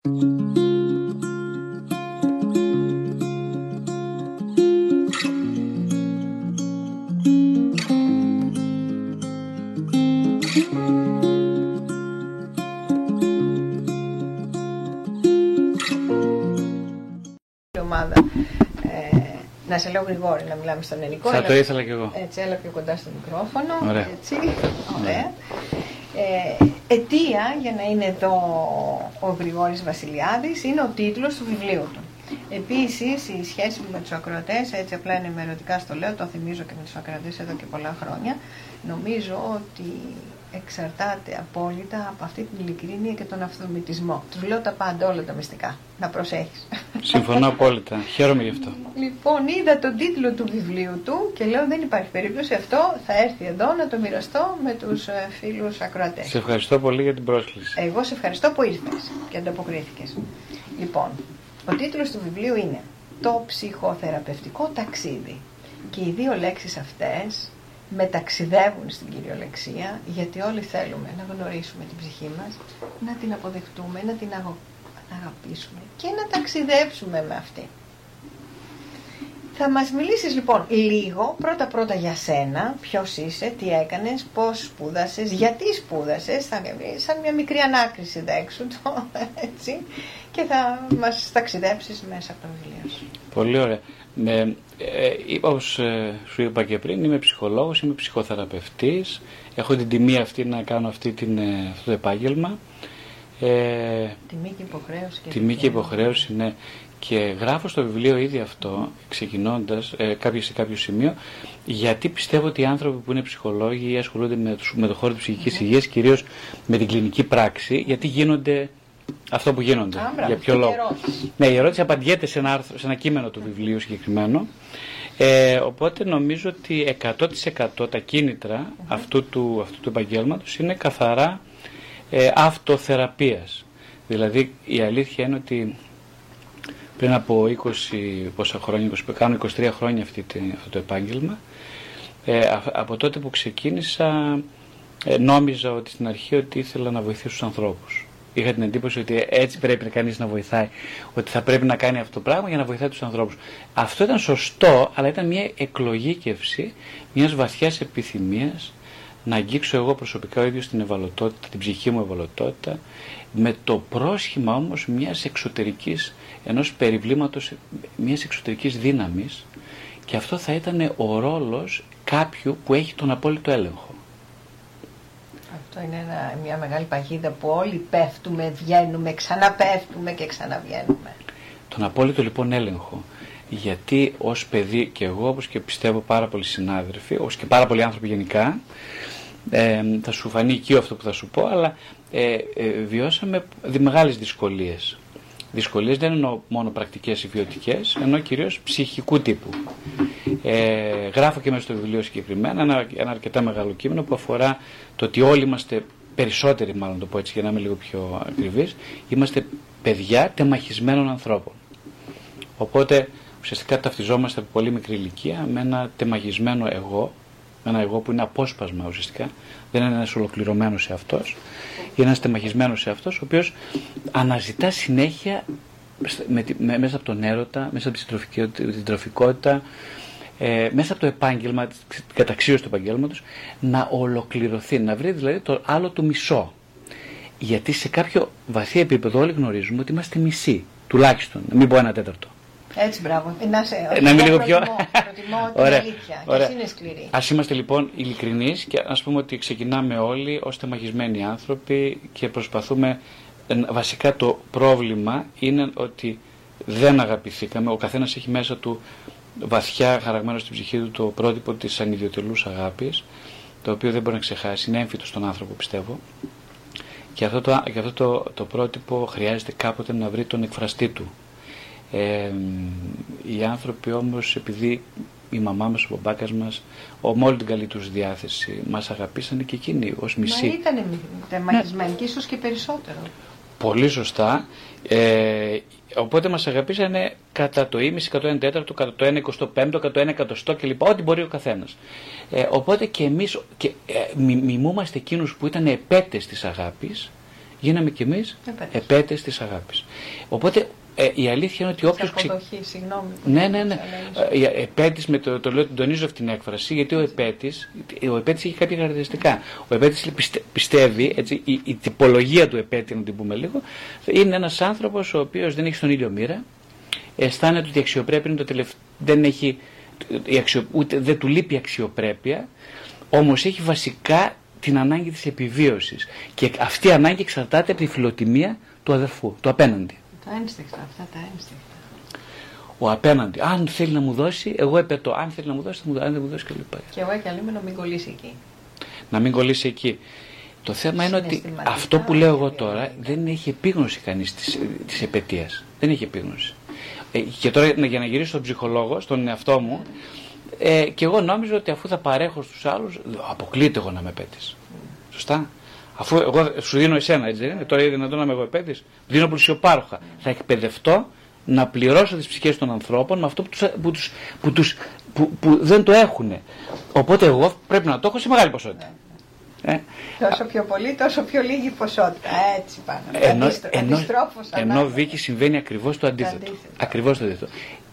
Να σε λέω Γρηγόρη, να μιλάμε στον ελληνικό. Θα το ήθελα κι εγώ. Έτσι, έλα πιο κοντά στο μικρόφωνο. Ωραία. Έτσι, ωραία. Αιτία για να είναι εδώ ο Γρηγόρης Βασιλιάδης είναι ο τίτλος του βιβλίου του. Επίσης, η σχέση μου με τους ακροατές, έτσι απλά ενημερωτικά στο λέω, το θυμίζω και με τους ακροατές εδώ και πολλά χρόνια, νομίζω ότι εξαρτάται απόλυτα από αυτή την ειλικρίνεια και τον αυθορμητισμό. Τους λέω τα πάντα, όλα τα μυστικά. Να προσέχεις. Συμφωνώ απόλυτα. Χαίρομαι γι' αυτό. Λοιπόν, είδα τον τίτλο του βιβλίου του και λέω δεν υπάρχει περίπτωση. Αυτό θα έρθει εδώ να το μοιραστώ με τους φίλους ακροατές. Σε ευχαριστώ πολύ για την πρόσκληση. Εγώ σε ευχαριστώ που ήρθες και ανταποκρίθηκες. Λοιπόν, ο τίτλος του βιβλίου είναι «Το ψυχοθεραπευτικό ταξίδι». Και οι δύο λέξεις αυτές με ταξιδεύουν στην κυριολεξία, γιατί όλοι θέλουμε να γνωρίσουμε την ψυχή μας, να την αποδεχτούμε, να την αγαπήσουμε και να ταξιδέψουμε με αυτή. Θα μας μιλήσεις λοιπόν λίγο, πρώτα για σένα, ποιος είσαι, τι έκανες, πώς σπούδασες, γιατί σπούδασες, σαν μια μικρή ανάκριση δέξου το, έτσι, και θα μας ταξιδέψεις μέσα από το βιβλίο σου. Πολύ ωραία. Όπως σου είπα και πριν, είμαι ψυχολόγος, είμαι ψυχοθεραπευτής, έχω την τιμή αυτή να κάνω αυτό το επάγγελμα. Τιμή και υποχρέωση. Τιμή και υποχρέωση, ναι. Και γράφω στο βιβλίο ήδη αυτό, ξεκινώντας σε κάποιο σημείο, γιατί πιστεύω ότι οι άνθρωποι που είναι ψυχολόγοι ή ασχολούνται με το χώρο της ψυχικής υγείας, κυρίως με την κλινική πράξη, γιατί γίνονται αυτό που γίνονται. Για ποιο λόγο. Ναι, η ερώτηση απαντιέται σε ένα κείμενο του βιβλίου συγκεκριμένο. Οπότε νομίζω ότι 100% τα κίνητρα αυτού του επαγγέλματος είναι καθαρά αυτοθεραπείας. Δηλαδή η αλήθεια είναι ότι πριν από 23 χρόνια αυτό το επάγγελμα, από τότε που ξεκίνησα νόμιζα ότι στην αρχή ότι ήθελα να βοηθήσω τους ανθρώπους. Είχα την εντύπωση ότι έτσι πρέπει κανείς να βοηθάει, ότι θα πρέπει να κάνει αυτό το πράγμα για να βοηθάει τους ανθρώπους. Αυτό ήταν σωστό, αλλά ήταν μια εκλογήκευση μιας βαθιάς επιθυμίας να αγγίξω εγώ προσωπικά ο ίδιος την ευαλωτότητα, την ψυχή μου ευαλωτότητα, με το πρόσχημα όμως ενός περιβλήματος μιας εξωτερικής δύναμης, και αυτό θα ήταν ο ρόλος κάποιου που έχει τον απόλυτο έλεγχο. Αυτό είναι μια μεγάλη παγίδα που όλοι πέφτουμε, βγαίνουμε, ξαναπέφτουμε και ξαναβγαίνουμε. Τον απόλυτο λοιπόν έλεγχο. Γιατί ως παιδί και εγώ, όπως και πιστεύω πάρα πολλοί συνάδελφοι, όπως και πάρα πολλοί άνθρωποι γενικά, θα σου φανεί οικείο αυτό που θα σου πω, αλλά βιώσαμε μεγάλες δυσκολίες. Δυσκολίες δεν εννοώ μόνο πρακτικές ή βιωτικές, εννοώ κυρίως ψυχικού τύπου. Γράφω και μέσα στο βιβλίο συγκεκριμένα ένα αρκετά μεγάλο κείμενο που αφορά το ότι όλοι είμαστε, περισσότεροι μάλλον το πω έτσι για να είμαι λίγο πιο ακριβής, είμαστε παιδιά τεμαχισμένων ανθρώπων. Οπότε ουσιαστικά ταυτιζόμαστε από πολύ μικρή ηλικία με ένα τεμαγισμένο εγώ, ένα εγώ που είναι απόσπασμα ουσιαστικά, δεν είναι ένας ολοκληρωμένος εαυτός, είναι ένας τεμαγισμένος εαυτός ο οποίος αναζητά συνέχεια μέσα από τον έρωτα, μέσα από την τροφικότητα, μέσα από το επάγγελμα, την καταξίωση του επαγγέλματος, να ολοκληρωθεί, να βρει δηλαδή το άλλο του μισό. Γιατί σε κάποιο βαθύ επίπεδο όλοι γνωρίζουμε ότι είμαστε μισοί, τουλάχιστον, να μην πω 1/4. Έτσι, μπράβο. Να είμαι λίγο πιο. Προτιμώ την αλήθεια. Και εσύ είναι σκληρή. Ας είμαστε λοιπόν ειλικρινείς και ας πούμε ότι ξεκινάμε όλοι ως τεμαχισμένοι άνθρωποι και προσπαθούμε. Βασικά το πρόβλημα είναι ότι δεν αγαπηθήκαμε. Ο καθένας έχει μέσα του βαθιά χαραγμένο στην ψυχή του το πρότυπο της ανιδιοτελούς αγάπης, το οποίο δεν μπορεί να ξεχάσει. Είναι έμφυτο στον άνθρωπο, πιστεύω. Και αυτό το πρότυπο χρειάζεται κάποτε να βρει τον εκφραστή του. Οι άνθρωποι όμως, επειδή η μαμά μας, ο μπαμπάκας μας, με όλη την καλή τους διάθεση μας αγαπήσανε και εκείνοι ως μισή. Μα ήτανε τεμαχισμένοι, ναι. Ίσως και περισσότερο. Πολύ σωστά. Οπότε μας αγαπήσανε κατά το ίμιση, κατά το 1/4, κατά το 1/25, κατά το 1/100 κλπ. Ό,τι μπορεί ο καθένας. Οπότε και εμείς μιμούμαστε εκείνους που ήταν επέτες της αγάπης γίναμε κι εμείς επέτες της αγάπης. Οπότε η αλήθεια είναι ότι όποιος επέτης, με το λέω, τονίζω αυτήν την έκφραση, γιατί ο επέτης έχει κάποια χαρακτηριστικά. Ο επέτης πιστεύει, έτσι, η τυπολογία του επέτη, να την πούμε λίγο, είναι ένας άνθρωπος ο οποίος δεν έχει στον ήλιο μοίρα, αισθάνεται ότι η αξιοπρέπεια είναι το τελευταίο, δεν του λείπει αξιοπρέπεια, όμως έχει βασικά την ανάγκη της επιβίωσης. Και αυτή η ανάγκη εξαρτάται από τη φιλοτιμία του αδερφού, του απέναντι. Τα ένστικτα, αυτά τα ένστικτα. Ο απέναντι, αν θέλει να μου δώσει, εγώ επετώ. Αν θέλει να μου δώσει, αν δεν μου δώσει, κλπ. Και εγώ καλούμε να μην κολλήσει εκεί. Το θέμα είναι ότι αυτό που λέω εγώ τώρα δεν έχει επίγνωση κανείς της επαιτίας. Δεν έχει επίγνωση. Και τώρα για να γυρίσω στον ψυχολόγο, στον εαυτό μου, και εγώ νόμιζα ότι αφού θα παρέχω στους άλλους, αποκλείται εγώ να με πέτεις. Σωστά. Αφού εγώ σου δίνω εσένα, έτσι δεν είναι, τώρα είναι δυνατόν να με εγώ επέτεις, δίνω πλουσιοπάροχα. Θα εκπαιδευτώ να πληρώσω τις ψυχές των ανθρώπων με αυτό που δεν το έχουν. Οπότε εγώ πρέπει να το έχω σε μεγάλη ποσότητα. Τόσο πιο πολύ, τόσο πιο λίγη ποσότητα. Έτσι πάνω. Ενώ Βίκυ συμβαίνει ακριβώς το αντίθετο.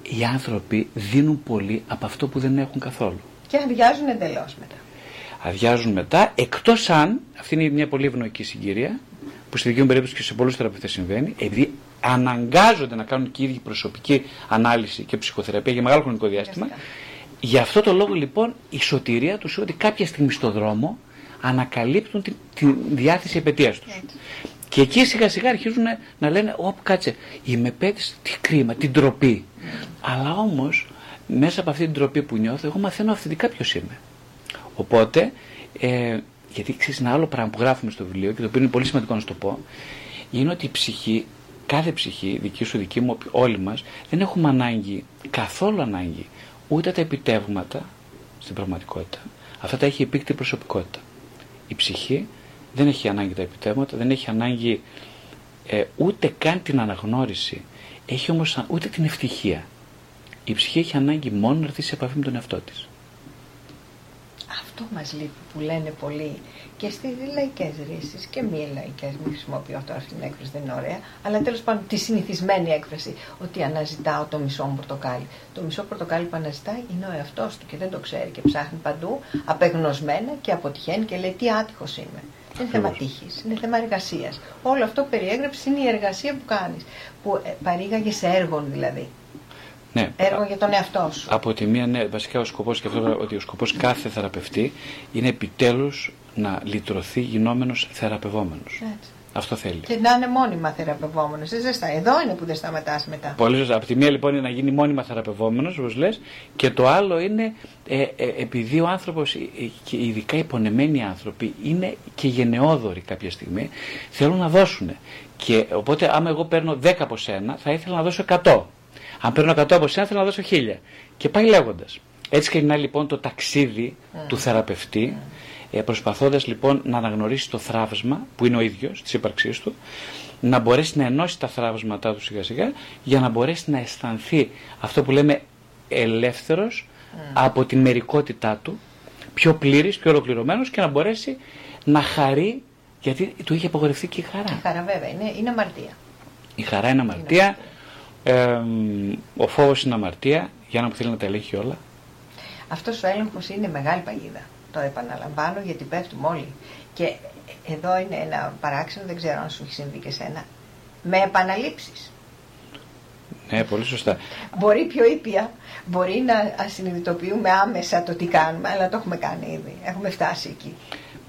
Οι άνθρωποι δίνουν πολύ από αυτό που δεν έχουν καθόλου. Και αδειάζουν εντελώς μετά. Εκτός αν, αυτή είναι μια πολύ ευνοϊκή συγκυρία, που στη δική μου περίπτωση και σε πολλούς θεραπευτές συμβαίνει, επειδή αναγκάζονται να κάνουν και οι ίδιοι προσωπική ανάλυση και ψυχοθεραπεία για μεγάλο χρονικό διάστημα. Γι' αυτό το λόγο λοιπόν η σωτηρία τους είναι ότι κάποια στιγμή στο δρόμο ανακαλύπτουν τη διάθεση επαιτίας τους. Και εκεί σιγά σιγά αρχίζουν να λένε, όπου κάτσε, είμαι επέτης, τι κρίμα, την ντροπή. Αλλά όμως μέσα από αυτή την ντροπή που νιώθω, εγώ μαθαίνω αυθεντικά ποιος είμαι. Οπότε, γιατί ξέρεις ένα άλλο πράγμα που γράφουμε στο βιβλίο και το οποίο είναι πολύ σημαντικό να σου το πω, είναι ότι η ψυχή, κάθε ψυχή, δική σου, δική μου, όλοι μας, δεν έχουμε ανάγκη, καθόλου ανάγκη, ούτε τα επιτεύγματα στην πραγματικότητα. Αυτά τα έχει επίκτη προσωπικότητα. Η ψυχή δεν έχει ανάγκη τα επιτεύγματα, δεν έχει ανάγκη ούτε καν την αναγνώριση, έχει όμως ούτε την ευτυχία. Η ψυχή έχει ανάγκη μόνο να έρθει σε επαφή με τον εαυτό της. Αυτό μας λείπει που λένε πολλοί και στις λαϊκές ρίσεις και μη λαϊκές, μην χρησιμοποιώ τώρα αυτήν την έκφραση, δεν είναι ωραία, αλλά τέλος πάντων τη συνηθισμένη έκφραση ότι αναζητάω το μισό μου πορτοκάλι. Το μισό πορτοκάλι που αναζητάει είναι ο εαυτός του και δεν το ξέρει και ψάχνει παντού απεγνωσμένα και αποτυχαίνει και λέει τι άτυχος είμαι. Είναι θέμα τύχης, είναι θέμα εργασίας. Όλο αυτό που περιέγραψες είναι η εργασία που κάνεις, που παρήγαγε σε έργο δηλαδή. Ναι, έργο για τον εαυτό σου. Από τη μία, ναι, βασικά ο σκοπός, και αυτό ότι ο σκοπός κάθε θεραπευτή είναι επιτέλους να λυτρωθεί γινόμενος θεραπευόμενος. Έτσι. Αυτό θέλει. Και να είναι μόνιμα θεραπευόμενος. Εδώ είναι που δεν σταματάς μετά. Πολύ σωστά. Από τη μία λοιπόν είναι να γίνει μόνιμα θεραπευόμενος, όπως λες, και το άλλο είναι επειδή ο άνθρωπος, και ειδικά οι πονεμένοι άνθρωποι, είναι και γενναιόδοροι κάποια στιγμή, θέλουν να δώσουν. Και οπότε, άμα εγώ παίρνω 10 από σένα, θα ήθελα να δώσω 100. Αν παίρνω 100 από εσένα, θέλω να δώσω 1000. Και πάει λέγοντας. Έτσι ξεκινάει λοιπόν το ταξίδι του θεραπευτή, προσπαθώντας λοιπόν να αναγνωρίσει το θραύσμα που είναι ο ίδιος της ύπαρξής του, να μπορέσει να ενώσει τα θραύσματά του σιγά σιγά, για να μπορέσει να αισθανθεί αυτό που λέμε ελεύθερος από την μερικότητά του, πιο πλήρης, πιο ολοκληρωμένος, και να μπορέσει να χαρεί, γιατί του είχε απογορευτεί και η χαρά. Η χαρά βέβαια είναι αμαρτία. Η χαρά είναι αμαρτία. Ο φόβος είναι αμαρτία, για να που θέλει να τα ελέγχει όλα. Αυτός ο έλεγχος είναι μεγάλη παγίδα. Το επαναλαμβάνω γιατί πέφτουμε όλοι. Και εδώ είναι ένα παράξενο, δεν ξέρω αν σου έχει συμβεί και σένα. Με επαναλήψεις. Ναι, πολύ σωστά. Μπορεί πιο ήπια, μπορεί να συνειδητοποιούμε άμεσα το τι κάνουμε, αλλά το έχουμε κάνει ήδη. Έχουμε φτάσει εκεί.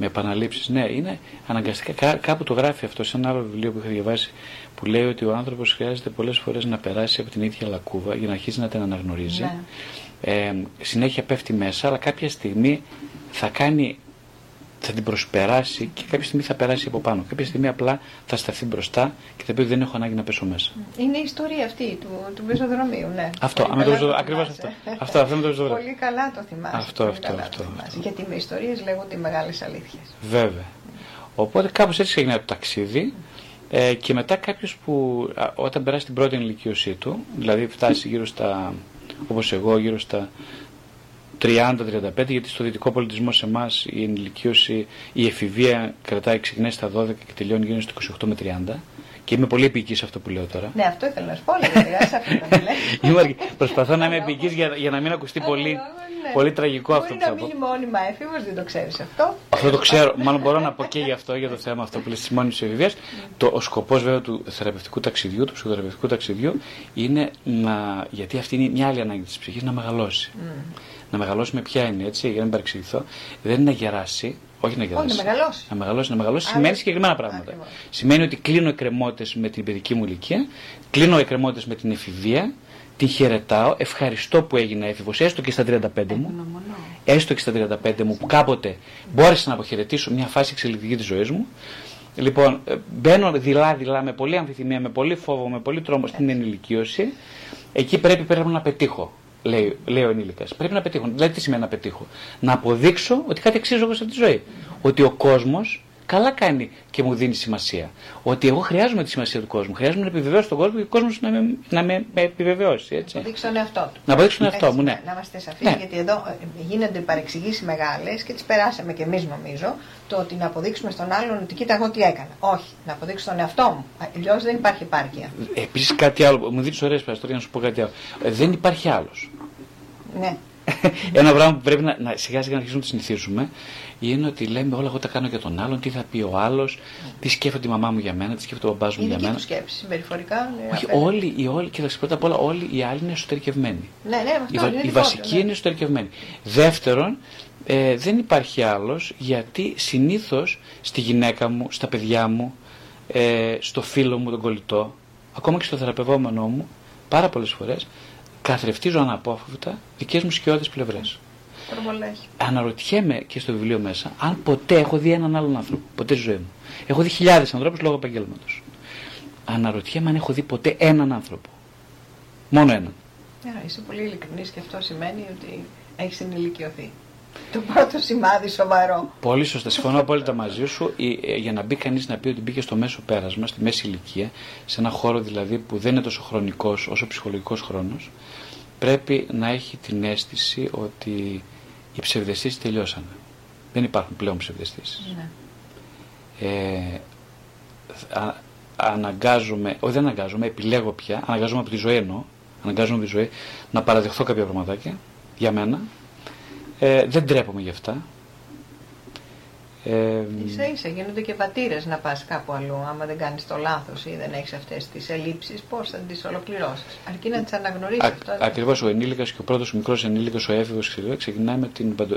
Με επαναλήψεις, ναι, είναι αναγκαστικά. Κάπου το γράφει αυτό σε ένα άλλο βιβλίο που είχα διαβάσει, που λέει ότι ο άνθρωπος χρειάζεται πολλές φορές να περάσει από την ίδια λακκούβα για να αρχίσει να την αναγνωρίζει. Ναι. Συνέχεια πέφτει μέσα, αλλά κάποια στιγμή θα την προσπεράσει και κάποια στιγμή θα περάσει από πάνω. Κάποια στιγμή απλά θα σταθεί μπροστά και θα πει ότι δεν έχω ανάγκη να πέσω μέσα. Είναι η ιστορία αυτή του πεζοδρομίου, ναι. Ακριβώς αυτό. Αυτό με το πεζοδρομίο. Πολύ καλά το θυμάσαι. Αυτό. Γιατί με ιστορίες λέγονται οι μεγάλες αλήθειες. Βέβαια. Οπότε κάπως έτσι έγινε το ταξίδι. Και μετά κάποιος που όταν περάσει την πρώτη ενηλικίωσή του, δηλαδή φτάσει γύρω στα, όπως εγώ, γύρω στα 30-35, γιατί στο δυτικό πολιτισμό σε εμάς η ενηλικίωση, η εφηβεία κρατάει ξεκινάει στα 12 και τελειώνει γύρω στο 28 με 30. Και είμαι πολύ επικής σε αυτό που λέω τώρα. Ναι, αυτό ήθελα να σου πω, λέγεται. Προσπαθώ να είμαι επικής για να μην ακουστεί πολύ τραγικό αυτό που θα πω. Μπορεί να μείνει μόνιμα έφηβος, δεν το ξέρεις αυτό. Αυτό το ξέρω, μάλλον μπορώ να πω και γι' αυτό, για το θέμα αυτό που λες της μόνιμης εφηβείας. Ο σκοπός βέβαια του θεραπευτικού ταξιδιού, του ψυχοθεραπευτικού ταξιδιού, είναι να. Γιατί αυτή είναι μια άλλη ανάγκη της ψυχής, να μεγαλώσει. Να μεγαλώσει με ποια είναι, έτσι, για να μην παρεξηγηθώ. Δεν είναι να γεράσει. Όχι να γεράσει. Να μεγαλώσει σημαίνει συγκεκριμένα πράγματα. Ακριβώς. Σημαίνει ότι κλείνω εκκρεμότητες με την παιδική μου ηλικία, κλείνω εκκρεμότητες με την εφηβεία, την χαιρετάω, ευχαριστώ που έγινα έφηβος, έστω και στα 35 μου. Έστω και στα 35 μου, που κάποτε μπόρεσα να αποχαιρετήσω μια φάση εξελικτική της ζωής μου. Λοιπόν, μπαίνω δειλά-δειλά, με πολλή αμφιθυμία, με πολύ φόβο, με πολύ τρόμο στην ενηλικίωση. Εκεί πρέπει να πετύχω. Λέει ο ενήλικας. Πρέπει να πετύχω. Δηλαδή, τι σημαίνει να πετύχω? Να αποδείξω ότι κάτι αξίζω εγώ σε αυτή τη ζωή. Ότι ο κόσμος καλά κάνει και μου δίνει σημασία. Ότι εγώ χρειάζομαι τη σημασία του κόσμου. Χρειάζομαι να επιβεβαιώσω τον κόσμο και ο κόσμος να με επιβεβαιώσει. Έτσι. Να αποδείξω τον εαυτό του. Να αποδείξω τον εαυτό μου, ναι. Να είμαστε σαφείς, ναι. Γιατί εδώ γίνονται παρεξηγήσεις μεγάλες και τις περάσαμε κι εμείς, νομίζω. Το ότι να αποδείξουμε στον άλλον ότι κοίτα εγώ τι έκανα. Όχι, να αποδείξω τον εαυτό μου. Αλλιώς δεν υπάρχει επάρκεια. Επίσης κάτι άλλο. Μου δίνεις ωραίες παραστορίες να σου πω κάτι άλλο. Δεν υπάρχει άλλος. Ναι. Ένα πράγμα που πρέπει να σιγά σιγά να αρχίσουμε να το συνηθίζουμε είναι ότι λέμε όλα εγώ τα κάνω για τον άλλον, τι θα πει ο άλλος, τι σκέφτεται η μαμά μου για μένα, τι σκέφτεται ο μπαμπάς μου για μένα. Είναι και η σκέψη συμπεριφορικά. Όχι, όλοι, κοίταξε πρώτα απ' όλα, όλοι οι άλλοι είναι εσωτερικευμένοι. Ναι, αυτό είναι. Η βασική είναι εσωτερικευμένη. Δεύτερον, δεν υπάρχει άλλος γιατί συνήθως στη γυναίκα μου, στα παιδιά μου, στο φίλο μου, τον κολλητό, ακόμα και στο θεραπευόμενό μου, πάρα πολλές φορές. Καθρεφτίζω αναπόφευκτα δικές μου σκιώδεις πλευρές. Αναρωτιέμαι και στο βιβλίο μέσα αν ποτέ έχω δει έναν άλλον άνθρωπο. Ποτέ στη ζωή μου. Έχω δει χιλιάδες ανθρώπους λόγω επαγγέλματος. Αναρωτιέμαι αν έχω δει ποτέ έναν άνθρωπο. Μόνο έναν. Είσαι πολύ ειλικρινής και αυτό σημαίνει ότι έχεις ενηλικιωθεί. Το πρώτο σημάδι σοβαρό. Πολύ σωστά. Συμφωνώ απόλυτα μαζί σου. Για να μπει κανείς να πει ότι μπήκε στο μέσο πέρασμα, στη μέση ηλικία, σε ένα χώρο δηλαδή που δεν είναι τόσο χρονικός όσο ψυχολογικός χρόνος, πρέπει να έχει την αίσθηση ότι οι ψευδαισθήσεις τελειώσανε. Δεν υπάρχουν πλέον ψευδαισθήσεις. Ναι. Επιλέγω πια, αναγκάζομαι από τη ζωή να παραδεχθώ κάποια πραγματάκια για μένα. Δεν ντρέπομαι γι' αυτά. Ίσα-ίσα γίνονται και βατήρες να πας κάπου αλλού. Άμα δεν κάνεις το λάθος ή δεν έχεις αυτές τις ελλείψεις, πώς θα τις ολοκληρώσεις? Αρκεί να τις αναγνωρίσεις. Ακριβώς. Ο ενήλικας και ο πρώτος, ο μικρός ενήλικας, ο έφηβος, ξεκινάει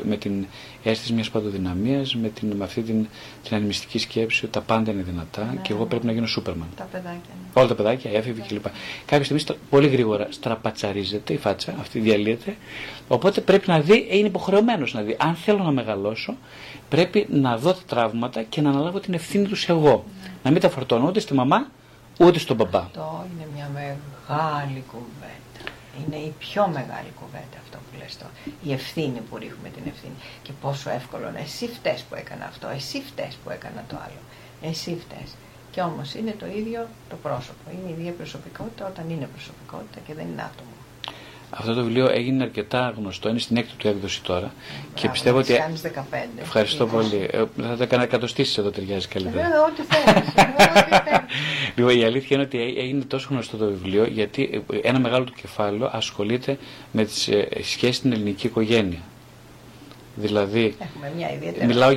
με την αίσθηση μιας παντοδυναμίας, με αυτή την ανημιστική σκέψη ότι τα πάντα είναι δυνατά, ναι, και εγώ πρέπει να γίνω Σούπερμαν. Τα παιδάκια. Ναι. Όλα τα παιδάκια, έφηβοι, ναι, κλπ. Κάποια στιγμή πολύ γρήγορα στραπατσαρίζεται η φάτσα, αυτή διαλύεται. Οπότε πρέπει να δει, είναι υποχρεωμένος να δει. Αν θέλω να μεγαλώσω, πρέπει να δω τα τραύματα και να αναλάβω την ευθύνη τους εγώ. Ναι. Να μην τα φορτώνω ούτε στη μαμά, ούτε στον μπαμπά. Αυτό είναι μια μεγάλη κουβέντα. Είναι η πιο μεγάλη κουβέντα αυτό που λες τώρα. Η ευθύνη που ρίχνουμε την ευθύνη. Και πόσο εύκολο να εσύ φταίς που έκανα αυτό, εσύ φταίς που έκανα το άλλο. Εσύ φταίς. Και όμως είναι το ίδιο το πρόσωπο. Είναι η ίδια προσωπικότητα όταν είναι προσωπικότητα και δεν είναι άτομο. Αυτό το βιβλίο έγινε αρκετά γνωστό, είναι στην έκτη του έκδοση τώρα. Και πιστεύω ότι. Κάνεις 15. Ευχαριστώ πολύ. Θα τα έκανα εκατοστήσεις εδώ, ταιριάζει καλύτερα. Βέβαια, ό,τι θέλεις. Λοιπόν, η αλήθεια είναι ότι έγινε τόσο γνωστό το βιβλίο, γιατί ένα μεγάλο του κεφάλαιο ασχολείται με τις σχέσεις στην ελληνική οικογένεια. Δηλαδή, μιλάω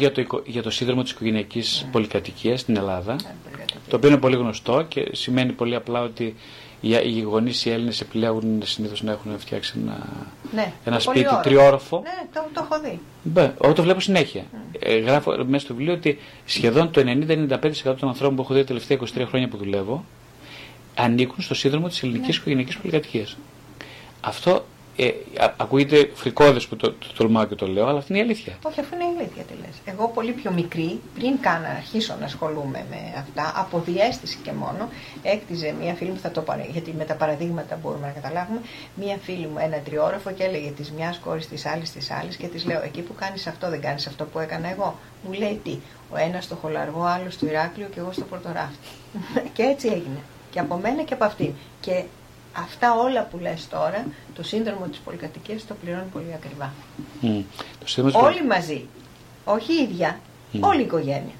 για το σύνδρομο της οικογενειακής πολυκατοικίας στην Ελλάδα, το οποίο είναι πολύ γνωστό και σημαίνει πολύ απλά ότι οι γονείς οι Έλληνες επιλέγουν συνήθως να έχουν φτιάξει ένα σπίτι τριώροφο. Ναι, το έχω δει. Εγώ το βλέπω συνέχεια. Γράφω μέσα στο βιβλίο ότι σχεδόν το 90-95% των ανθρώπων που έχω δει τα τελευταία 23 χρόνια που δουλεύω ανήκουν στο σύνδρομο της ελληνικής οικογενειακής πολυκατοικίας. Αυτό ακούγεται φρικώδες που το τολμάω και το λέω, αλλά αυτή είναι η αλήθεια. Όχι, αυτή είναι η αλήθεια, τι λες. Εγώ πολύ πιο μικρή, πριν καν αρχίσω να ασχολούμαι με αυτά, από διέστηση και μόνο, έκτιζε μία φίλη μου, θα το πω, γιατί με τα παραδείγματα μπορούμε να καταλάβουμε, μία φίλη μου ένα τριώροφο και έλεγε τη μια κόρη τη άλλη και τη λέω: εκεί που κάνει αυτό, δεν κάνει αυτό που έκανα εγώ. Μου λέει τι, ο ένα στο Χολαργό, ο άλλο στο Ηράκλειο και εγώ στο Πορτοράφτη. Και έτσι έγινε. Και από μένα και από αυτή. Και αυτά όλα που λες τώρα, το σύνδρομο της πολυκατοικίας το πληρώνει πολύ ακριβά. Όλοι μαζί, όχι η ίδια, όλη η οικογένεια.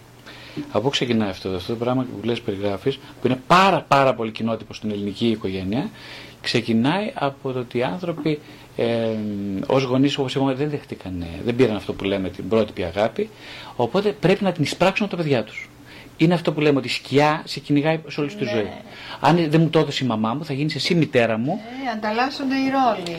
Από πού ξεκινάει αυτό το πράγμα που λες περιγράφεις, που είναι πάρα πολύ κοινότυπο στην ελληνική οικογένεια, ξεκινάει από το ότι οι άνθρωποι ως γονείς, όπως είπαμε, δεν δεχτήκαν, δεν πήραν αυτό που λέμε την πρότυπη αγάπη, οπότε πρέπει να την εισπράξουν τα παιδιά τους. Είναι αυτό που λέμε ότι η σκιά σε κυνηγάει σε όλη τη ζωή. Αν δεν μου το έδωσε η μαμά μου, θα γίνεις εσύ μητέρα μου. Ανταλλάσσονται οι ρόλοι.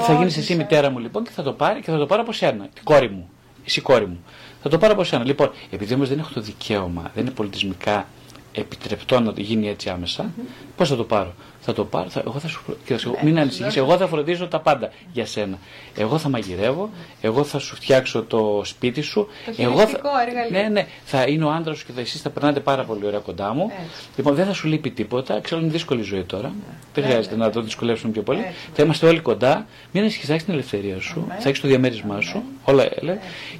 Θα γίνεις εσύ μητέρα μου λοιπόν και θα το πάρει και θα το πάρω από σένα, την κόρη μου. Εσύ κόρη μου. Θα το πάρω από σένα. Λοιπόν, επειδή όμως δεν έχω το δικαίωμα, δεν είναι πολιτισμικά επιτρεπτό να το γίνει έτσι άμεσα, πώς θα το πάρω. Θα το πάρω, εγώ θα σου φροντίσω. Μην ανησυχείς, εγώ θα φροντίζω τα πάντα για σένα. Εγώ θα μαγειρεύω, εγώ θα σου φτιάξω το σπίτι σου. Το χειριστικό εργαλείο. Ναι, θα είναι ο άντρας σου και εσείς θα περνάτε πάρα πολύ ωραία κοντά μου. Έτσι. Λοιπόν, δεν θα σου λείπει τίποτα. Ξέρω είναι δύσκολη ζωή τώρα. Δεν χρειάζεται να το δυσκολεύσουμε πιο πολύ. Έτσι. Θα είμαστε όλοι κοντά. Μην ανησυχείς, θα έχεις την ελευθερία σου, θα έχεις το διαμέρισμά σου. Όλα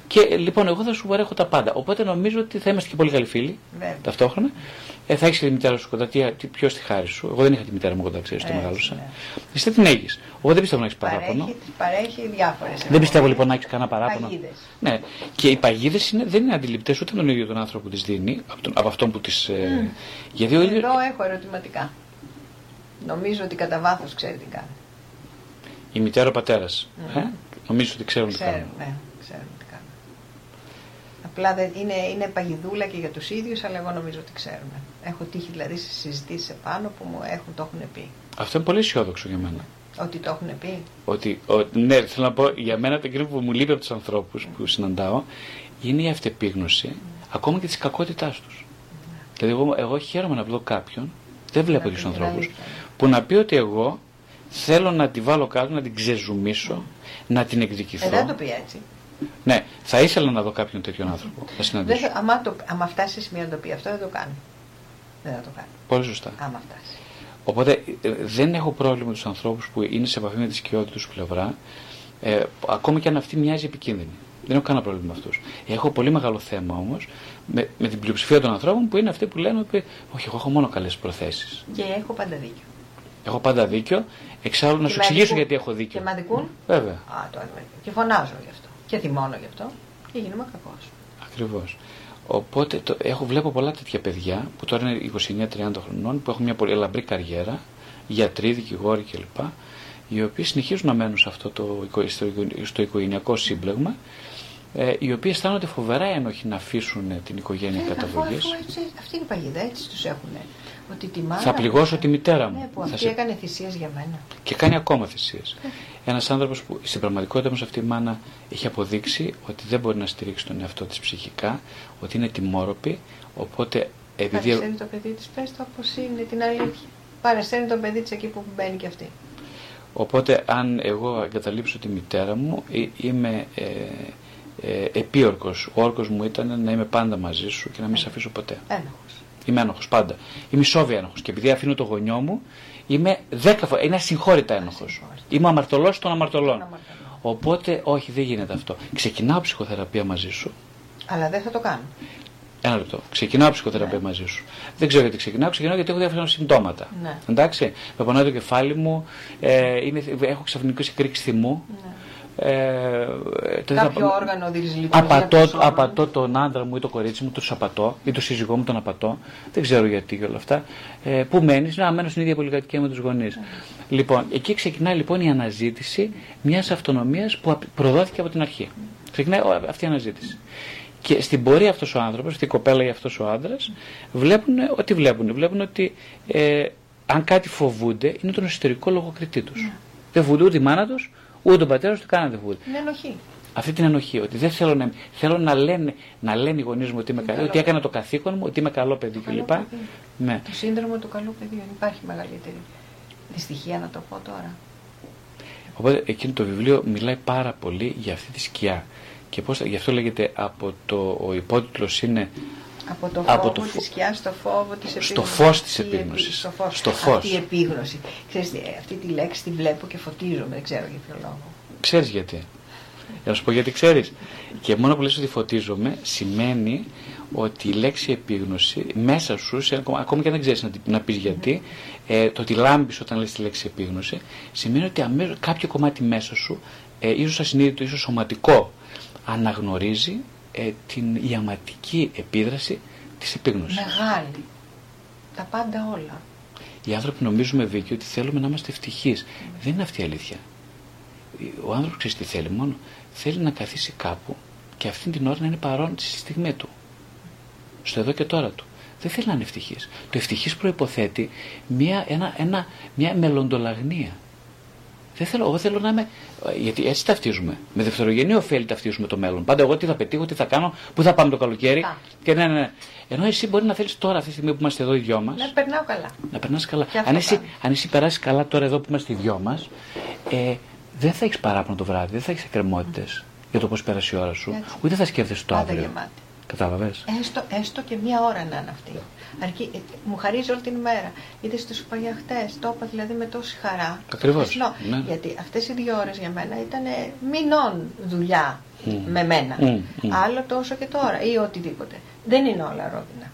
και λοιπόν, εγώ θα σου παρέχω τα πάντα. Οπότε νομίζω ότι θα είμαστε και πολύ καλοί φίλοι ταυτόχρονα. Θα έχεις και τη μητέρα σου κοντά, ποιο τη χάρη σου. Εγώ δεν είχα τη μητέρα μου κοντά, ξέρεις, το μεγάλωσα. Εσύ την έχεις. Εγώ δεν πιστεύω να έχεις παράπονο. Παρέχει διάφορες. Δεν πιστεύω λοιπόν να έχεις κανένα παράπονο. Παγίδες. Ναι. Και οι παγίδες δεν είναι αντιληπτές ούτε τον ίδιο τον άνθρωπο που τις δίνει, από αυτόν που τις. Γιατί εδώ έχω ερωτηματικά. Νομίζω ότι κατά βάθος ξέρει τι κάνει. Η μητέρα, ο πατέρας. Νομίζω ότι ξέρουν τι κάνουν. Απλά είναι παγιδούλα και για τους ίδιους, αλλά εγώ νομίζω ότι ξέρουμε. Έχω τύχει δηλαδή σε συζητήσεις επάνω που μου το έχουν πει. Αυτό είναι πολύ αισιόδοξο για μένα. Ότι το έχουν πει. Ναι, θέλω να πω, για μένα το κύριο που μου λείπει από τους ανθρώπους που συναντάω είναι η αυτεπίγνωση ακόμα και της κακότητάς τους. Δηλαδή, εγώ χαίρομαι να βλέπω κάποιον, δεν βλέπω τους ανθρώπους, που να πει ότι εγώ θέλω να τη βάλω κάτω, να την ξεζουμίσω, να την εκδικηθώ. Δεν το πει έτσι. Ναι, θα ήθελα να δω κάποιον τέτοιον άνθρωπο. Θα συναντήσω. Άμα φτάσει σε σημείο να το πει αυτό, δεν το κάνει. Δεν θα το κάνει. Πολύ σωστά. Άμα φτάσει. Οπότε δεν έχω πρόβλημα με τους ανθρώπους που είναι σε επαφή με τη σκιώδη τους πλευρά, ακόμα και αν αυτή μοιάζει επικίνδυνη. Δεν έχω κανένα πρόβλημα με αυτούς. Έχω πολύ μεγάλο θέμα όμως με την πλειοψηφία των ανθρώπων που είναι αυτοί που λένε ότι όχι, εγώ έχω μόνο καλές προθέσεις. Και έχω πάντα δίκιο. Έχω πάντα δίκιο. Εξάλλου να σου εξηγήσω γιατί έχω δίκιο. Και με αδικούν. Βέβαια. Και φωνάζω γι' αυτό. Και θυμώνω γι' αυτό και γίνομαι κακός. Ακριβώς. Οπότε βλέπω πολλά τέτοια παιδιά που τώρα είναι 29-30 χρονών, που έχουν μια πολύ λαμπρή καριέρα, γιατροί, δικηγόροι κλπ. Οι οποίοι συνεχίζουν να μένουν σε αυτό στο οικογενειακό σύμπλεγμα, οι οποίοι αισθάνονται φοβερά ενοχή να αφήσουν την οικογένεια καταβολής. Αυτή είναι η παγίδα, έτσι τους έχουν. Ότι τη μάνα θα πληγώσω τη μητέρα μου. Που αυτή έκανε θυσίες για μένα. Και κάνει ακόμα θυσίες. Ένας άνθρωπος που στην πραγματικότητα όμως αυτή η μάνα έχει αποδείξει ότι δεν μπορεί να στηρίξει τον εαυτό της ψυχικά, ότι είναι τιμόρροπη, οπότε επειδή. Παρασέρνει το παιδί της, πες το όπως είναι την αλήθεια. Παρασέρνει το παιδί της εκεί που μπαίνει και αυτή. Οπότε αν εγώ εγκαταλείψω τη μητέρα μου, είμαι επίορκος. Ο όρκος μου ήταν να είμαι πάντα μαζί σου και να μην σε αφήσω ποτέ. Είμαι ένοχος πάντα. Είμαι ισόβια ένοχος. Και επειδή αφήνω το γονιό μου, είμαι 10 φορές. Είναι ασυγχώρητα ένοχος. Είμαι αμαρτωλός των αμαρτωλών. Οπότε, όχι, δεν γίνεται αυτό. Ξεκινάω ψυχοθεραπεία μαζί σου. Αλλά δεν θα το κάνω. Ένα λεπτό. Ξεκινάω ψυχοθεραπεία μαζί σου. Δεν ξέρω γιατί ξεκινάω γιατί έχω διάφορα συμπτώματα. Ναι. Εντάξει. Με πονάει το κεφάλι μου, έχω ξαφνική εκρήξη θυμού. Ναι. Κάποιο όργανο δυσλειτουργεί. Απατώ τον άντρα μου ή το κορίτσι μου, τους απατώ, ή το σύζυγό μου τον απατώ. Δεν ξέρω γιατί και όλα αυτά. Πού μένεις? Να μένω στην ίδια πολυκατοικία με τους γονείς. Λοιπόν, εκεί ξεκινάει λοιπόν η αναζήτηση μιας αυτονομίας που προδόθηκε από την αρχή. Ξεκινάει αυτή η αναζήτηση. Και στην πορεία αυτός ο άνθρωπος, αυτή η κοπέλα ή αυτός ο άντρας, βλέπουν ότι αν κάτι φοβούνται, είναι τον εσωτερικό λογοκριτή τους. Δεν φοβούνται ούτε η μάνα τους. Ούτε τον πατέρα του κάνανε φούρνο. Την ενοχή. Αυτή την ενοχή. Ότι δεν θέλω να λένε οι γονείς μου ότι είμαι καλό, ότι έκανα το καθήκον μου, ότι είμαι καλό παιδί κλπ. Ναι. Το σύνδρομο του καλού παιδιού. Δεν υπάρχει μεγαλύτερη δυστυχία, να το πω τώρα. Οπότε εκείνο το βιβλίο μιλάει πάρα πολύ για αυτή τη σκιά. Και γι' αυτό λέγεται ο υπότιτλος είναι. Από το φόβο της σκιάς στο φόβο της επίγνωσης. Στο φως της επίγνωσης. Αυτή η επίγνωση. Ξέρεις, αυτή τη λέξη τη βλέπω και φωτίζομαι, δεν ξέρω για ποιο λόγο. Ξέρεις γιατί. Για να σου πω γιατί ξέρεις. Και μόνο που λες ότι φωτίζομαι σημαίνει ότι η λέξη επίγνωση μέσα σου, ακόμη και αν δεν ξέρεις να πεις γιατί, το ότι λάμπεις όταν λες τη λέξη επίγνωση, σημαίνει ότι αμέσως κάποιο κομμάτι μέσα σου, ίσως ασυνείδητο, ίσως σωματικό, αναγνωρίζει την ιαματική επίδραση της επίγνωσης. Μεγάλη. Τα πάντα όλα. Οι άνθρωποι νομίζουμε, Βίκυ, ότι θέλουμε να είμαστε ευτυχείς. Δεν είναι αυτή η αλήθεια. Ο άνθρωπος ξέρει τι θέλει μόνο. Θέλει να καθίσει κάπου και αυτή την ώρα να είναι παρόν στη στιγμή του. Στο εδώ και τώρα του. Δεν θέλει να είναι ευτυχής. Το ευτυχής προϋποθέτει μια μελλοντολαγνία. Εγώ θέλω να είμαι. Γιατί έτσι ταυτίζουμε. Με δευτερογενή ωφέλη ταυτίζουμε το μέλλον. Πάντα εγώ τι θα πετύχω, τι θα κάνω, πού θα πάμε το καλοκαίρι. Και ναι. Ενώ εσύ μπορεί να θέλεις τώρα, αυτή τη στιγμή που είμαστε εδώ οι δυο μας. Να περνάω καλά. Να περνάς καλά. Αν εσύ περάσεις καλά τώρα εδώ που είμαστε οι δυο μας, δεν θα έχεις παράπονο το βράδυ, δεν θα έχεις εκκρεμότητες για το πώς πέρασε η ώρα σου, έτσι. Ούτε θα σκέφτεσαι το αύριο. Κατάλαβες. Έστω και μία ώρα να είναι αυτή. Αρκεί, μου χαρίζει όλη την ημέρα. Είδες τι σου είπα για χτες, το είπα δηλαδή με τόση χαρά. Ακριβώς. Ναι. Γιατί αυτές οι 2 ώρες για μένα ήταν μηνών δουλειά με μένα. Άλλο τόσο και τώρα ή οτιδήποτε. Δεν είναι όλα ρόδινα.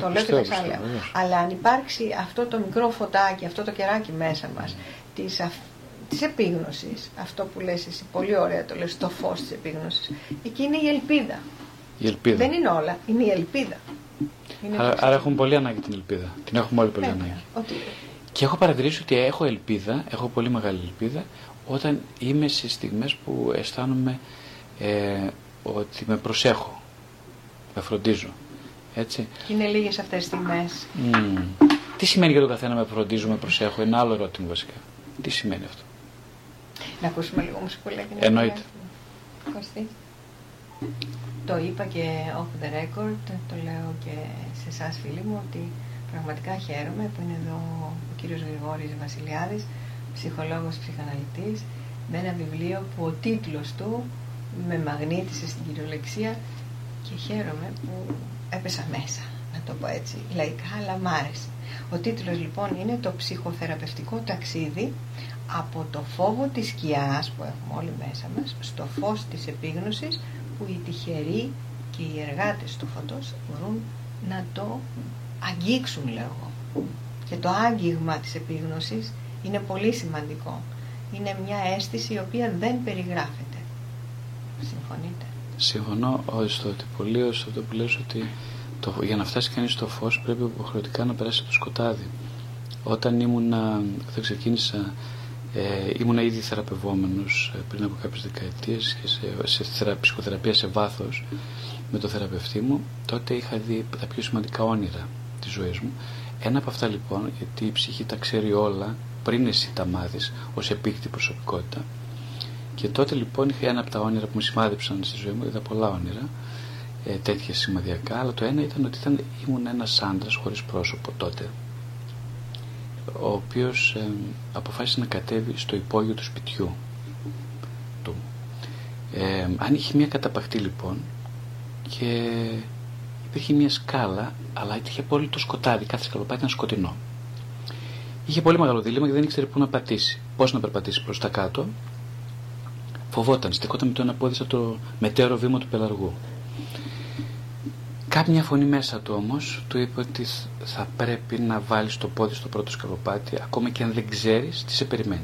Το λέω και το ξαναλέω. Αλλά αν υπάρξει αυτό το μικρό φωτάκι, αυτό το κεράκι μέσα μας, της επίγνωσης, αυτό που λες εσύ, πολύ ωραία το λες, το φως της επίγνωσης, εκεί είναι η ελπίδα. Δεν είναι όλα, είναι η ελπίδα. Άρα έχουμε πολύ ανάγκη την ελπίδα. Την έχουμε όλοι πολύ ανάγκη. Και έχω παρατηρήσει ότι έχω ελπίδα, έχω πολύ μεγάλη ελπίδα, όταν είμαι σε στιγμές που αισθάνομαι ότι με προσέχω, με φροντίζω. Έτσι. Και είναι λίγες αυτές τις στιγμές. Τι σημαίνει για τον καθένα με φροντίζω, με προσέχω, είναι άλλο ερώτημα βασικά. Τι σημαίνει αυτό. Να ακούσουμε λίγο μουσικούλακι. Εννοείται. Κωστή. Το είπα και off the record, το λέω και σε εσάς φίλοι μου, ότι πραγματικά χαίρομαι που είναι εδώ ο κύριος Γρηγόρης Βασιλιάδης, ψυχολόγος, ψυχαναλυτής, με ένα βιβλίο που ο τίτλος του με μαγνήτησε στην κυριολεξία και χαίρομαι που έπεσα μέσα, να το πω έτσι, λαϊκά, αλλά μ' άρεσε. Ο τίτλος λοιπόν είναι «Το ψυχοθεραπευτικό ταξίδι από το φόβο της σκιάς που έχουμε όλοι μέσα μας, στο φως της επίγνωσης, που οι τυχεροί και οι εργάτες του φωτός μπορούν να το αγγίξουν», λέω εγώ. Και το άγγιγμα της επίγνωσης είναι πολύ σημαντικό. Είναι μια αίσθηση η οποία δεν περιγράφεται. Συμφωνείτε? Συμφωνώ σε αυτό που λες, ότι για να φτάσει κανείς στο φως πρέπει υποχρεωτικά να περάσει από το σκοτάδι. Όταν ήμουνα ήδη θεραπευόμενος πριν από κάποιες δεκαετίες και σε ψυχοθεραπεία σε βάθος με τον θεραπευτή μου, τότε είχα δει τα πιο σημαντικά όνειρα της ζωής μου. Ένα από αυτά λοιπόν, γιατί η ψυχή τα ξέρει όλα πριν εσύ τα μάθεις ως επίκτη προσωπικότητα, και τότε λοιπόν είχα ένα από τα όνειρα που με σημάδεψαν στη ζωή μου, είδα πολλά όνειρα τέτοια σημαδιακά, αλλά το ένα ήταν ότι ήμουν ένας άντρας χωρίς πρόσωπο τότε, ο οποίος αποφάσισε να κατέβει στο υπόγειο του σπιτιού του. Άνοιχε μια καταπαχτή λοιπόν και υπήρχε μια σκάλα, αλλά είχε πολύ το σκοτάδι, κάθε σκαλοπάτι ήταν σκοτεινό. Είχε πολύ μεγάλο δίλημα και δεν ήξερε πού να πατήσει, πώς να περπατήσει προς τα κάτω. Φοβόταν, στεκόταν με το ένα πόδι σαν το μετέωρο βήμα του πελαργού. Κάποια φωνή μέσα του όμως του είπε ότι θα πρέπει να βάλεις το πόδι στο πρώτο σκαλοπάτι, ακόμα και αν δεν ξέρεις τι σε περιμένει.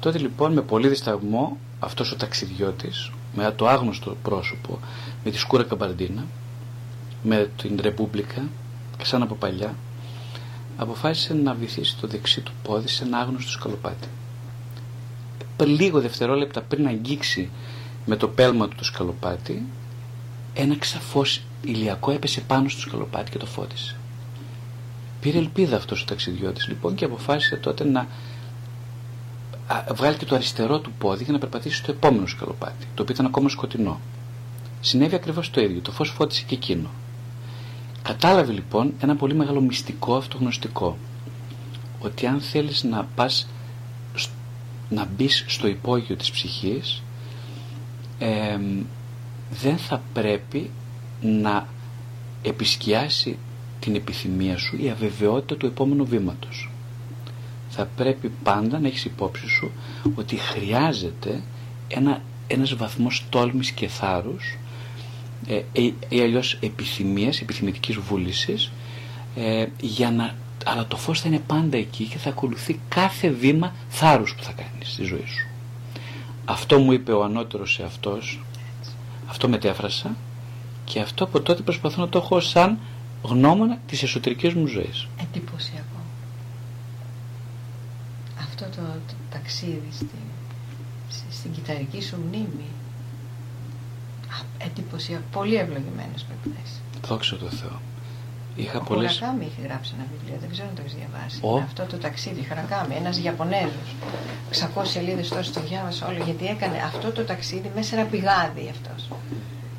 Τότε λοιπόν με πολύ δισταγμό αυτός ο ταξιδιώτης, με το άγνωστο πρόσωπο, με τη σκούρα καμπαρντίνα, με την ρεπούμπλικα, σαν από παλιά, αποφάσισε να βυθίσει το δεξί του πόδι σε ένα άγνωστο σκαλοπάτι. Λίγο δευτερόλεπτα πριν αγγίξει με το πέλμα του το σκαλοπάτι, ένα ξαφός ηλιακό έπεσε πάνω στο σκαλοπάτι και το φώτισε. Πήρε ελπίδα αυτός ο ταξιδιώτης λοιπόν και αποφάσισε τότε να βγάλει και το αριστερό του πόδι για να περπατήσει στο επόμενο σκαλοπάτι, το οποίο ήταν ακόμα σκοτεινό. Συνέβη ακριβώς το ίδιο, το φως φώτισε και εκείνο. Κατάλαβε λοιπόν ένα πολύ μεγάλο μυστικό αυτογνωστικό, ότι αν θέλεις να μπεις στο υπόγειο της ψυχής, δεν θα πρέπει να επισκιάσει την επιθυμία σου η αβεβαιότητα του επόμενου βήματος. Θα πρέπει πάντα να έχεις υπόψη σου ότι χρειάζεται ένας βαθμός τόλμης και θάρρους ή αλλιώς επιθυμίες, επιθυμητικής βούλησης, αλλά το φως θα είναι πάντα εκεί και θα ακολουθεί κάθε βήμα θάρρους που θα κάνεις στη ζωή σου. Αυτό μου είπε ο ανώτερος εαυτός, αυτό μετέφρασα και αυτό από τότε προσπαθώ να το έχω σαν γνώμονα της εσωτερικής μου ζωής. Εντυπωσιακό. Αυτό το ταξίδι στην κυταρική σου μνήμη. Εντυπωσιακό. Πολύ ευλογημένος πρέπει να είσαι. Δόξα τω Θεώ. Ο Χαρακάμι είχε γράψει ένα βιβλίο, δεν ξέρω αν το έχεις διαβάσει. Αυτό το ταξίδι, Χαρακάμι, ένας Ιαπωνέζος. 600 σελίδες, τόσο το διάβασα όλο, γιατί έκανε αυτό το ταξίδι μέσα σε ένα πηγάδι αυτός.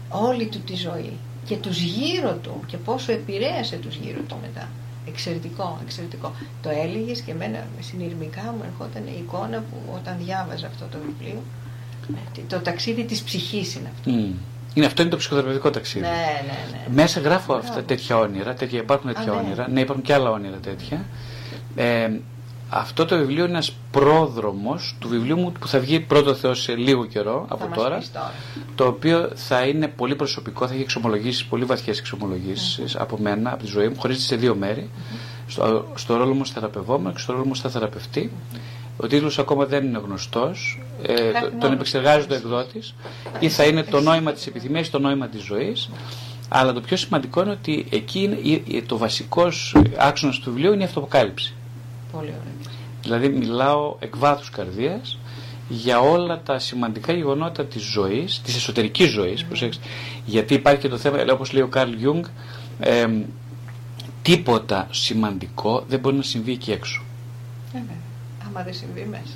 Όλη του τη ζωή και τους γύρω του και πόσο επηρέασε τους γύρω του μετά. Εξαιρετικό, εξαιρετικό. Το έλεγες και εμένα συνειρμικά μου ερχόταν η εικόνα που όταν διάβαζα αυτό το βιβλίο. Το ταξίδι της ψυχής είναι αυτό. Αυτό είναι το ψυχοθεραπευτικό ταξίδι. Ναι. Μέσα γράφω αυτά τέτοια όνειρα, υπάρχουν τέτοια όνειρα, ναι, υπάρχουν και άλλα όνειρα τέτοια. Αυτό το βιβλίο είναι ένας πρόδρομος του βιβλίου μου που θα βγει πρώτο Θεό σε λίγο καιρό από τώρα. Το οποίο θα είναι πολύ προσωπικό, θα έχει εξομολογήσεις, πολύ βαθιές εξομολογήσεις από μένα, από τη ζωή μου, χωρίζεται σε δύο μέρη. Στο ρόλο μου ως θεραπευόμενο και στο ρόλο μου στα θεραπευτή. Ο τίτλος ακόμα δεν είναι γνωστός, τον επεξεργάζεται ο εκδότης ή θα είναι το νόημα της επιθυμίας, το νόημα της ζωής, αλλά το πιο σημαντικό είναι ότι εκεί είναι, το βασικός άξονας του βιβλίου είναι η αυτοαποκάλυψη. Πολύ ωραία. Δηλαδή μιλάω εκ βάθους καρδίας για όλα τα σημαντικά γεγονότα της ζωής, της εσωτερικής ζωής, προσέξτε, γιατί υπάρχει και το θέμα, όπως λέει ο Κάρλ Γιούγκ, τίποτα σημαντικό δεν μπορεί να συμβεί εκεί έξω. Μα δεν συμβεί μέσα.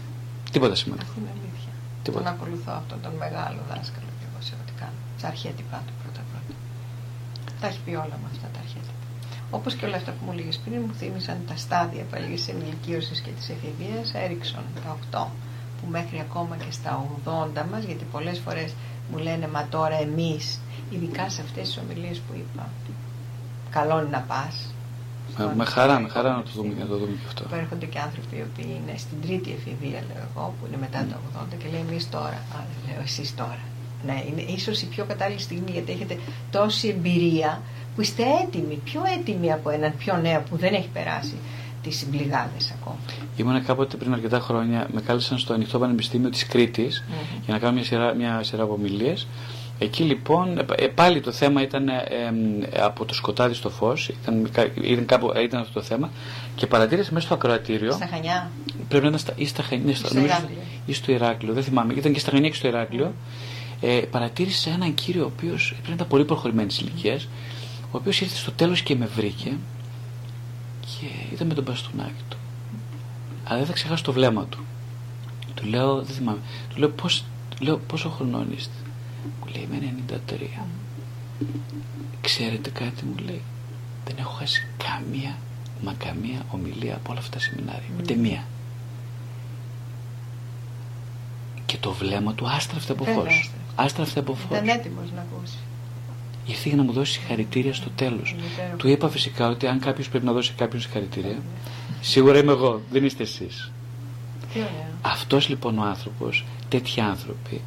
Τίποτα σημαίνει. Αυτή είναι αλήθεια. Τίποτα. Τον ακολουθώ αυτόν τον μεγάλο δάσκαλο και εγώ σε ό,τι κάνω. Τα αρχέτυπά του πρώτα. Τα έχει πει όλα με αυτά τα αρχέτυπα. Όπως και όλα αυτά που μου λέγες πριν, μου θύμισαν τα στάδια πάλι της ενηλικίωσης και της εφηβείας. Έριξον τα 8, που μέχρι ακόμα και στα 80 μας, γιατί πολλές φορές μου λένε μα τώρα εμείς, ειδικά σε αυτές τις ομιλίες που είπα, καλό είναι να πας. Με χαρά να το δούμε και αυτό. Έρχονται και άνθρωποι οι οποίοι είναι στην τρίτη εφηβεία, λέω εγώ, που είναι μετά τα 80 και λέει εμείς τώρα. Άρα λέω εσείς τώρα. Ναι, είναι ίσως η πιο κατάλληλη στιγμή γιατί έχετε τόση εμπειρία που είστε έτοιμοι, πιο έτοιμοι από έναν πιο νέο που δεν έχει περάσει τις συμπληγάδες ακόμα. Ήμουνα κάποτε πριν αρκετά χρόνια, με κάλεσαν στο Ανοιχτό Πανεπιστήμιο της Κρήτης για να κάνω μια σειρά από ομιλίες. Εκεί λοιπόν πάλι το θέμα ήταν από το σκοτάδι στο φως, ήταν αυτό το θέμα και παρατήρησε μέσα στο ακροατήριο. Στα Χανιά. Πρέπει να ήταν ή στο Ηράκλειο, δεν θυμάμαι, ήταν και στα Χανιά και στο Ηράκλειο. Παρατήρησε έναν κύριο ο οποίος πρέπει να ήταν πολύ προχωρημένης ηλικίας, ο οποίος ήρθε στο τέλος και με βρήκε και ήταν με τον μπαστούνάκι του. Αλλά δεν θα ξεχάσω το βλέμμα του. Του λέω, δεν θυμάμαι, του λέω, πόσο χρονών είστε. Μου λέει, είμαι 93. Ξέρετε κάτι, μου λέει, δεν έχω χάσει καμία ομιλία από όλα αυτά τα σεμινάρια. Ούτε μία. Και το βλέμμα του άστραφτε από φως. Ήταν έτοιμος να ακούσει. Ήρθε για να μου δώσει συγχαρητήρια στο τέλος. Του είπα φυσικά ότι αν κάποιος πρέπει να δώσει κάποιον συγχαρητήρια, σίγουρα είμαι εγώ, δεν είστε εσείς. Αυτός λοιπόν ο άνθρωπος, τέτοιοι άνθρωποι,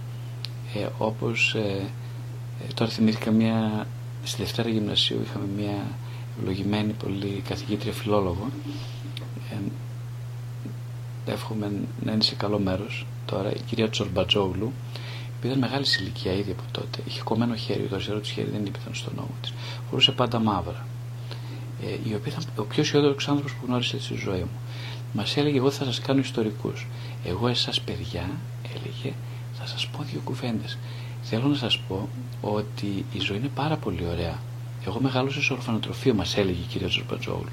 όπως τώρα θυμήθηκα στη Δευτέρα Γυμνασίου είχαμε μια ευλογημένη πολύ καθηγήτρια φιλόλογο, εύχομαι να είναι σε καλό μέρος τώρα, η κυρία Τσορμπατζόγλου, που ήταν μεγάλη ηλικία ήδη από τότε, είχε κομμένο χέρι, το αριστερό της χέρι δεν ήταν στον ώμο της, φορούσε πάντα μαύρα, η οποία ήταν ο πιο αισιόδοξος άνθρωπος που γνώρισε στη ζωή μου. Μας έλεγε, εγώ θα σας κάνω ιστορικούς, εγώ εσάς παιδιά, έλεγε, θα σας πω 2 κουβέντες. Θέλω να σας πω ότι η ζωή είναι πάρα πολύ ωραία. Εγώ μεγάλωσα σε ορφανοτροφείο, μας έλεγε η κυρία Τσορμπατζόγλου.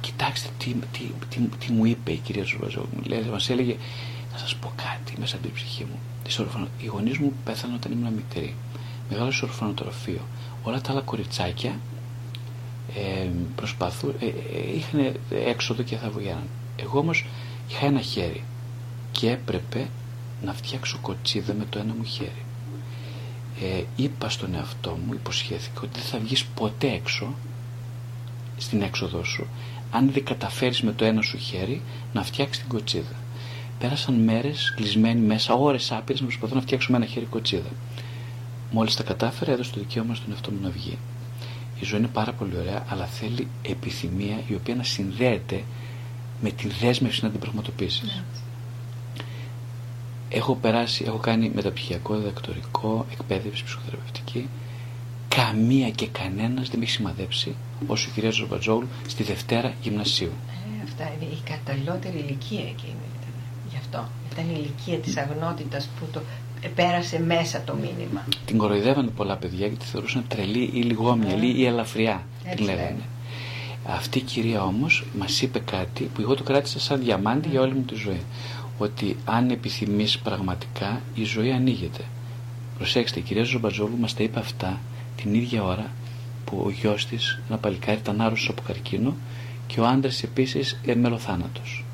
Κοιτάξτε τι μου είπε η κυρία Τσορμπατζόγλου. Μας έλεγε, θα σας πω κάτι μέσα από την ψυχή μου. Οι γονείς μου πέθαναν όταν ήμουν μικρή. Μεγάλωσα σε ορφανοτροφείο. Όλα τα άλλα κοριτσάκια προσπαθούν, είχαν έξοδο και θα βγαίναν. Εγώ όμως είχα ένα χέρι και έπρεπε να φτιάξω κοτσίδα με το ένα μου χέρι. Είπα στον εαυτό μου, υποσχέθηκα ότι δεν θα βγεις ποτέ έξω στην έξοδό σου αν δεν καταφέρεις με το ένα σου χέρι να φτιάξεις την κοτσίδα. Πέρασαν μέρες κλεισμένοι μέσα, ώρες άπειρες να προσπαθώ να φτιάξω με ένα χέρι κοτσίδα. Μόλις τα κατάφερε, έδωσε το δικαίωμα στον εαυτό μου να βγει. Η ζωή είναι πάρα πολύ ωραία, αλλά θέλει επιθυμία η οποία να συνδέεται με τη δέσμευση να την πραγματοποιήσεις. Yeah. Έχω κάνει μεταπτυχιακό, διδακτορικό, εκπαίδευση ψυχοθεραπευτική. Καμία και κανένας δεν με έχει σημαδέψει όσο η κυρία Τσορμπατζόγλου στη Δευτέρα Γυμνασίου. Αυτά είναι η καταλληλότερη ηλικία εκείνη. Γι' αυτό. Ήταν η ηλικία της αγνότητας που το πέρασε μέσα το μήνυμα. Την κοροϊδεύανε πολλά παιδιά γιατί τη θεωρούσαν τρελή ή λιγόμυαλη ή ελαφριά. Την λέγανε. Αυτή η κυρία όμως μας είπε κάτι που εγώ το κράτησα σαν διαμάντι για όλη μου τη ζωή. Ότι αν επιθυμείς πραγματικά, η ζωή ανοίγεται. Προσέξτε, η κυρία Τσορμπατζόγλου μας τα είπε αυτά την ίδια ώρα που ο γιος της, ένα παλικάρι, ήταν άρρωστος από καρκίνο και ο άντρας επίσης μελοθάνατος.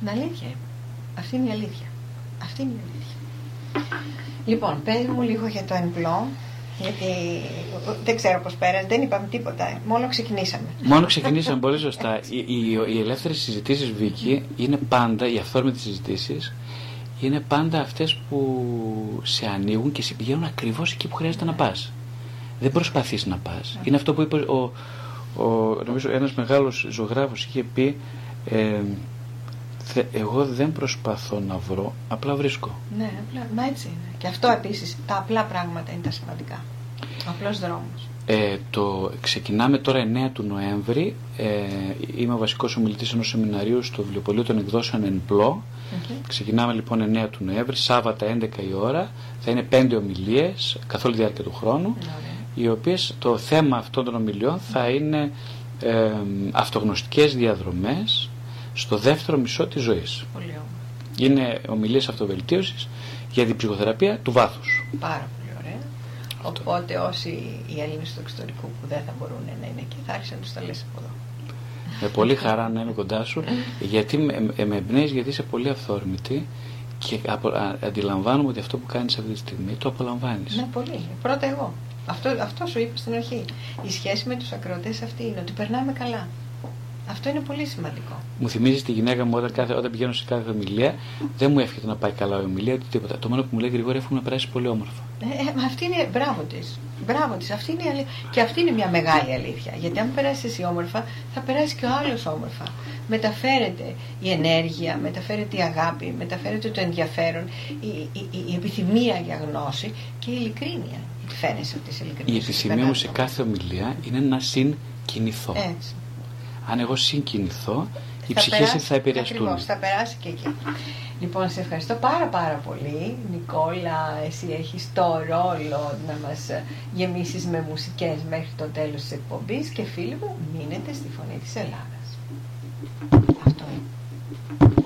Είναι αλήθεια. Αυτή είναι η αλήθεια. Αυτή είναι η αλήθεια. Λοιπόν, πες μου λίγο για το εμπλό, γιατί δεν ξέρω πώς πέρασε, δεν είπαμε τίποτα. Μόνο ξεκινήσαμε πολύ σωστά. Οι ελεύθερες συζητήσεις, Βίκη, είναι πάντα, οι αυθόρμητες συζητήσεις, είναι πάντα αυτές που σε ανοίγουν και σε πηγαίνουν ακριβώς εκεί που χρειάζεται να πας. Δεν προσπαθείς να πας. Είναι αυτό που είπε νομίζω ένας μεγάλος ζωγράφος, είχε πει εγώ δεν προσπαθώ να βρω, απλά βρίσκω. Ναι, μα έτσι είναι. Και αυτό επίσης, τα απλά πράγματα είναι τα σημαντικά. Ο απλός δρόμος. Ξεκινάμε τώρα 9 του Νοέμβρη. Είμαι ο βασικός ομιλητής ενός σεμιναρίου στο βιβλιοπωλείο των εκδόσεων Εμπλό. Okay. Ξεκινάμε λοιπόν 9 του Νοέμβρη, Σάββατα 11 η ώρα. Θα είναι 5 ομιλίες καθ' όλη τη διάρκεια του χρόνου. Okay. Οι οποίες το θέμα αυτών των ομιλιών θα είναι αυτογνωστικές διαδρομές στο δεύτερο μισό της ζωής. Είναι ομιλίες αυτοβελτίωσης για την ψυχοθεραπεία του βάθους. Πάρα πολύ ωραία. Αυτό. Οπότε όσοι οι Έλληνες του εξωτερικού που δεν θα μπορούν να είναι εκεί, θα άρχισαν να τους τα λες από εδώ. Με πολύ χαρά να είμαι κοντά σου, γιατί με εμπνέεις, γιατί είσαι πολύ αυθόρμητη και αντιλαμβάνομαι ότι αυτό που κάνεις αυτή τη στιγμή το απολαμβάνεις. Ναι, πολύ. Πρώτα εγώ. Αυτό σου είπα στην αρχή. Η σχέση με τους ακροατές αυτή είναι ότι περνάμε καλά. Αυτό είναι πολύ σημαντικό. Μου θυμίζει τη γυναίκα μου όταν πηγαίνω σε κάθε ομιλία, δεν μου εύχεται να πάει καλά η ομιλία ούτε τίποτα. Το μόνο που μου λέει, Γρηγόρη, εύχομαι να περάσει πολύ όμορφα. Αυτή είναι. Μπράβο της. Μπράβο της. Και αυτή είναι μια μεγάλη αλήθεια. Γιατί αν περάσει εσύ όμορφα, θα περάσει και ο άλλος όμορφα. Μεταφέρεται η ενέργεια, μεταφέρεται η αγάπη, μεταφέρεται το ενδιαφέρον, η επιθυμία για γνώση και η ειλικρίνεια. Φαίνεσαι ότι είσαι ειλικρινής. Η επιθυμία μου σε κάθε ομιλία είναι να συγκινηθώ. Έτσι. Αν εγώ συγκινηθώ, οι ψυχές θα επηρεαστούν. Ακριβώς, θα περάσει και εκεί. Λοιπόν, σε ευχαριστώ πάρα πολύ. Νικόλα, εσύ έχεις το ρόλο να μας γεμίσεις με μουσικές μέχρι το τέλος της εκπομπής και φίλοι μου, μείνετε στη Φωνή της Ελλάδας. Αυτό είναι.